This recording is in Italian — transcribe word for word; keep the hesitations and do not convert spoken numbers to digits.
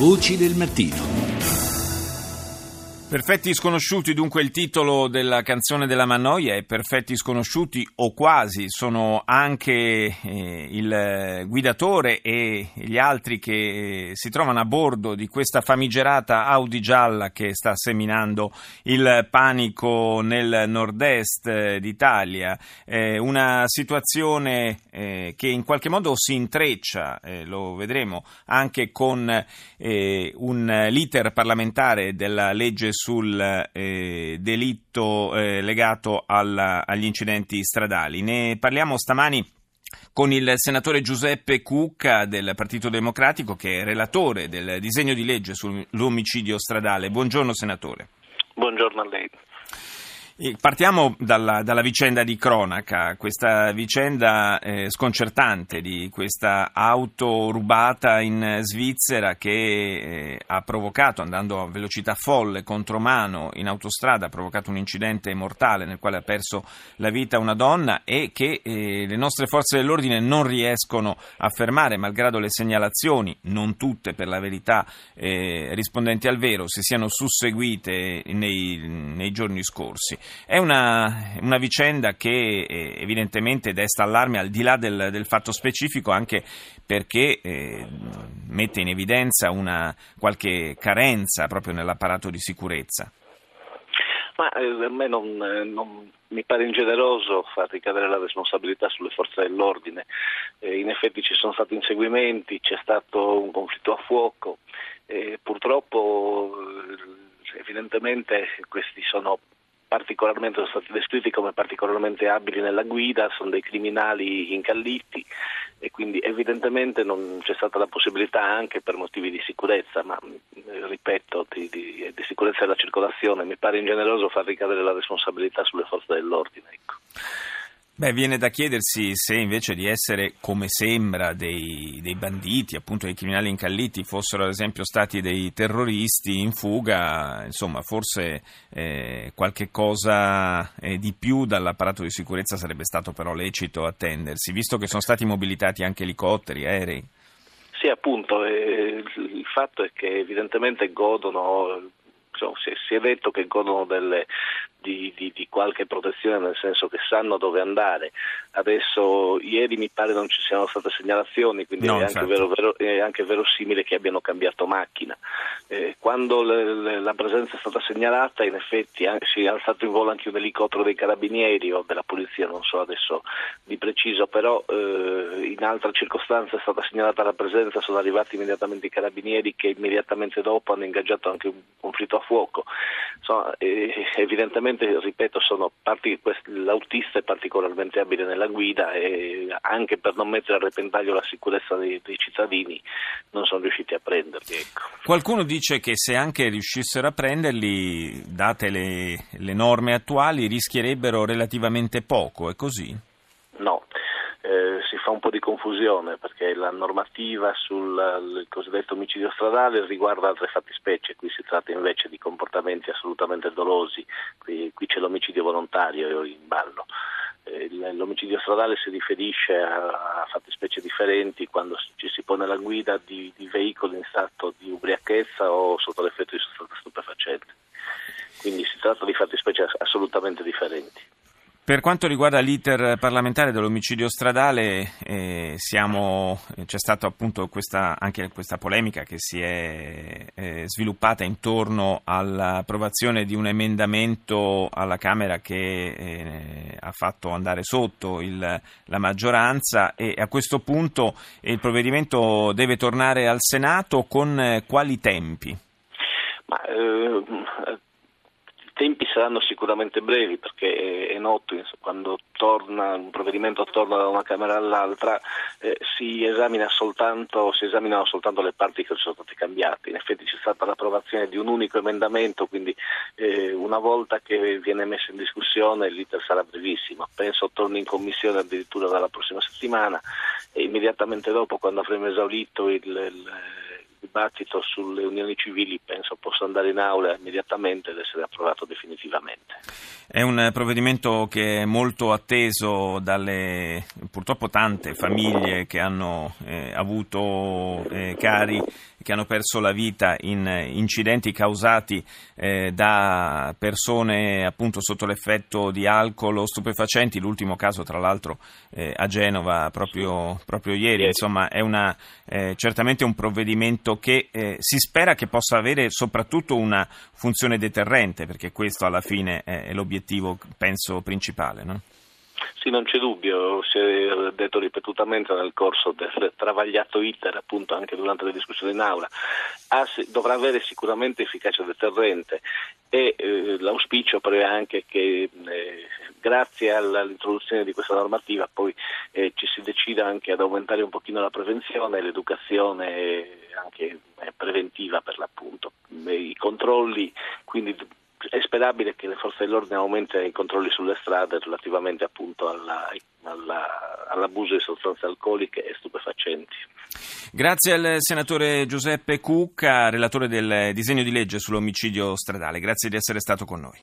Voci del mattino. Perfetti sconosciuti, dunque il titolo della canzone della Mannoia è Perfetti sconosciuti o quasi, sono anche eh, il guidatore e gli altri che si trovano a bordo di questa famigerata Audi gialla che sta seminando il panico nel nord-est d'Italia, eh, una situazione eh, che in qualche modo si intreccia, eh, lo vedremo, anche con eh, un l'iter parlamentare della legge sul eh, delitto eh, legato alla, agli incidenti stradali. Ne parliamo stamani con il senatore Giuseppe Cucca del Partito Democratico, che è relatore del disegno di legge sull'omicidio stradale. Buongiorno senatore. Buongiorno a lei. Partiamo dalla, dalla vicenda di cronaca, questa vicenda eh, sconcertante di questa auto rubata in Svizzera che eh, ha provocato, andando a velocità folle contromano in autostrada, ha provocato un incidente mortale nel quale ha perso la vita una donna e che eh, le nostre forze dell'ordine non riescono a fermare, malgrado le segnalazioni, non tutte per la verità eh, rispondenti al vero, si siano susseguite nei, nei giorni scorsi. È una, una vicenda che eh, evidentemente desta allarme al di là del, del fatto specifico, anche perché eh, mette in evidenza una qualche carenza proprio nell'apparato di sicurezza. Ma eh, a me non, non mi pare ingeneroso far ricadere la responsabilità sulle forze dell'ordine. Eh, in effetti ci sono stati inseguimenti, c'è stato un conflitto a fuoco, eh, purtroppo evidentemente questi sono particolarmente sono stati descritti come particolarmente abili nella guida, sono dei criminali incalliti e quindi evidentemente non c'è stata la possibilità, anche per motivi di sicurezza, ma ripeto di, di, di sicurezza della circolazione, mi pare ingeneroso far ricadere la responsabilità sulle forze dell'ordine, ecco. Beh, viene da chiedersi se invece di essere, come sembra, dei, dei banditi, appunto dei criminali incalliti, fossero ad esempio stati dei terroristi in fuga, insomma forse eh, qualche cosa eh, di più dall'apparato di sicurezza sarebbe stato però lecito attendersi, visto che sono stati mobilitati anche elicotteri, aerei. Sì, appunto, eh, il fatto è che evidentemente godono... si è detto che godono delle, di, di, di qualche protezione, nel senso che sanno dove andare. Adesso ieri mi pare non ci siano state segnalazioni, quindi no, è, anche vero, vero, è anche verosimile che abbiano cambiato macchina. Eh, quando le, le, la presenza è stata segnalata, in effetti anche, si è alzato in volo anche un elicottero dei carabinieri o della polizia, non so adesso di preciso, però eh, in altra circostanza è stata segnalata la presenza, sono arrivati immediatamente i carabinieri che immediatamente dopo hanno ingaggiato anche un conflitto a fuoco. Insomma, evidentemente, ripeto, sono parti, l'autista è particolarmente abile nella guida e anche per non mettere a repentaglio la sicurezza dei, dei cittadini non sono riusciti a prenderli, ecco. Qualcuno dice che se anche riuscissero a prenderli, date le, le norme attuali, rischierebbero relativamente poco, è così? No. Eh, si fa un po' di confusione perché la normativa sul cosiddetto omicidio stradale riguarda altre fattispecie, qui si tratta invece di comportamenti assolutamente dolosi, qui, qui c'è l'omicidio volontario in ballo. Eh, l'omicidio stradale si riferisce a, a fattispecie differenti quando ci si pone alla guida di, di veicoli in stato di ubriachezza o sotto l'effetto di sostanze stupefacenti, quindi si tratta di fattispecie assolutamente differenti. Per quanto riguarda l'iter parlamentare dell'omicidio stradale, eh, siamo, c'è stata appunto questa, anche questa polemica che si è eh, sviluppata intorno all'approvazione di un emendamento alla Camera che eh, ha fatto andare sotto il, la maggioranza, e a questo punto il provvedimento deve tornare al Senato con quali tempi? Ma, eh, I tempi saranno sicuramente brevi perché è noto, quando torna un provvedimento torna da una Camera all'altra eh, si esamina soltanto, si esaminano soltanto le parti che sono state cambiate. In effetti c'è stata l'approvazione di un unico emendamento, quindi eh, una volta che viene messo in discussione l'iter sarà brevissimo, penso torni in commissione addirittura dalla prossima settimana e immediatamente dopo, quando avremo esaurito il, il dibattito sulle unioni civili, penso possa andare in aula immediatamente ed essere approvato definitivamente. È un provvedimento che è molto atteso dalle purtroppo tante famiglie che hanno eh, avuto eh, cari che hanno perso la vita in incidenti causati eh, da persone appunto sotto l'effetto di alcol o stupefacenti, l'ultimo caso tra l'altro eh, a Genova proprio, proprio ieri. Insomma è una, eh, certamente un provvedimento che eh, si spera che possa avere soprattutto una funzione deterrente, perché questo alla fine è l'obiettivo penso principale, no? Sì, non c'è dubbio, si è detto ripetutamente nel corso del travagliato iter, appunto anche durante le discussioni in aula, ha, dovrà avere sicuramente efficacia deterrente e eh, l'auspicio prevede anche che eh, grazie all'introduzione di questa normativa poi eh, ci si decida anche ad aumentare un pochino la prevenzione e l'educazione anche eh, preventiva per l'appunto, i controlli, quindi è sperabile che le forze dell'ordine aumentino i controlli sulle strade relativamente appunto alla, alla, all'abuso di sostanze alcoliche e stupefacenti. Grazie al senatore Giuseppe Cucca, relatore del disegno di legge sull'omicidio stradale. Grazie di essere stato con noi.